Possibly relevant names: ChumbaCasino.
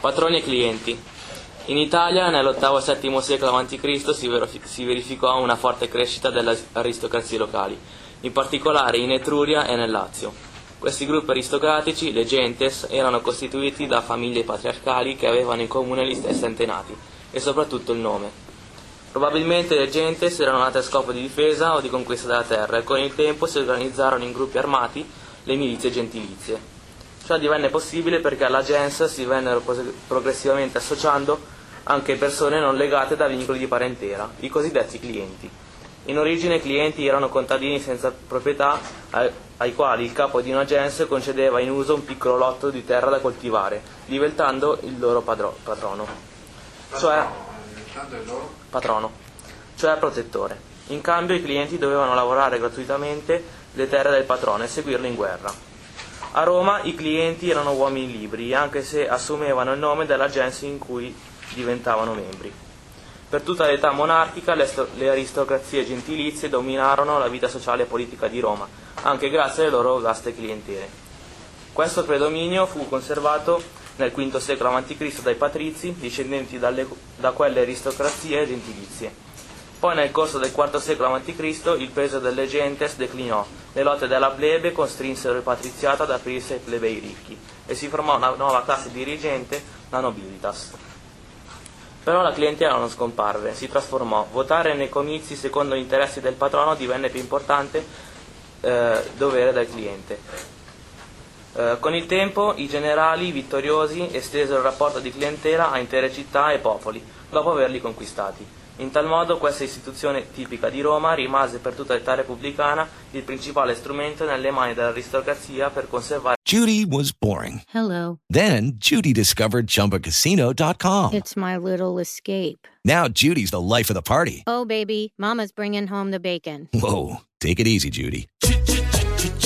Patroni e clienti. In Italia, nell'8° e 7° secolo a.C., si verificò una forte crescita delle aristocrazie locali, in particolare in Etruria e nel Lazio. Questi gruppi aristocratici, le gentes, erano costituiti da famiglie patriarcali che avevano in comune gli stessi antenati e soprattutto il nome. Probabilmente le gentes erano nate a scopo di difesa o di conquista della terra e con il tempo si organizzarono in gruppi armati, le milizie gentilizie. Ciò divenne possibile perché alla gens si vennero progressivamente associando anche persone non legate da vincoli di parentela, i cosiddetti clienti. In origine i clienti erano contadini senza proprietà ai quali il capo di una gens concedeva in uso un piccolo lotto di terra da coltivare, diventando il loro patrono, cioè protettore. In cambio i clienti dovevano lavorare gratuitamente le terre del patrono e seguirlo in guerra. A Roma i clienti erano uomini liberi, anche se assumevano il nome della gens in cui diventavano membri. Per tutta l'età monarchica le aristocrazie gentilizie dominarono la vita sociale e politica di Roma, anche grazie alle loro vaste clientele. Questo predominio fu conservato nel V secolo a.C. dai patrizi, discendenti da quelle aristocrazie gentilizie. Poi nel corso del IV secolo a.C. il peso delle gentes declinò. Le lotte della plebe costrinsero il patriziato ad aprirsi ai plebei ricchi e si formò una nuova classe dirigente, la nobilitas. Però la clientela non scomparve, si trasformò. Votare nei comizi secondo gli interessi del patrono divenne più importante dovere del cliente. Con il tempo i generali vittoriosi estesero il rapporto di clientela a intere città e popoli, dopo averli conquistati. In tal modo questa istituzione tipica di Roma rimase per tutta l'età repubblicana il principale strumento nelle mani dell'aristocrazia per conservare. Judy was boring. Hello. Then Judy discovered ChumbaCasino.com. It's my little escape. Now Judy's the life of the party. Oh baby, mama's bringing home the bacon. Whoa, take it easy Judy.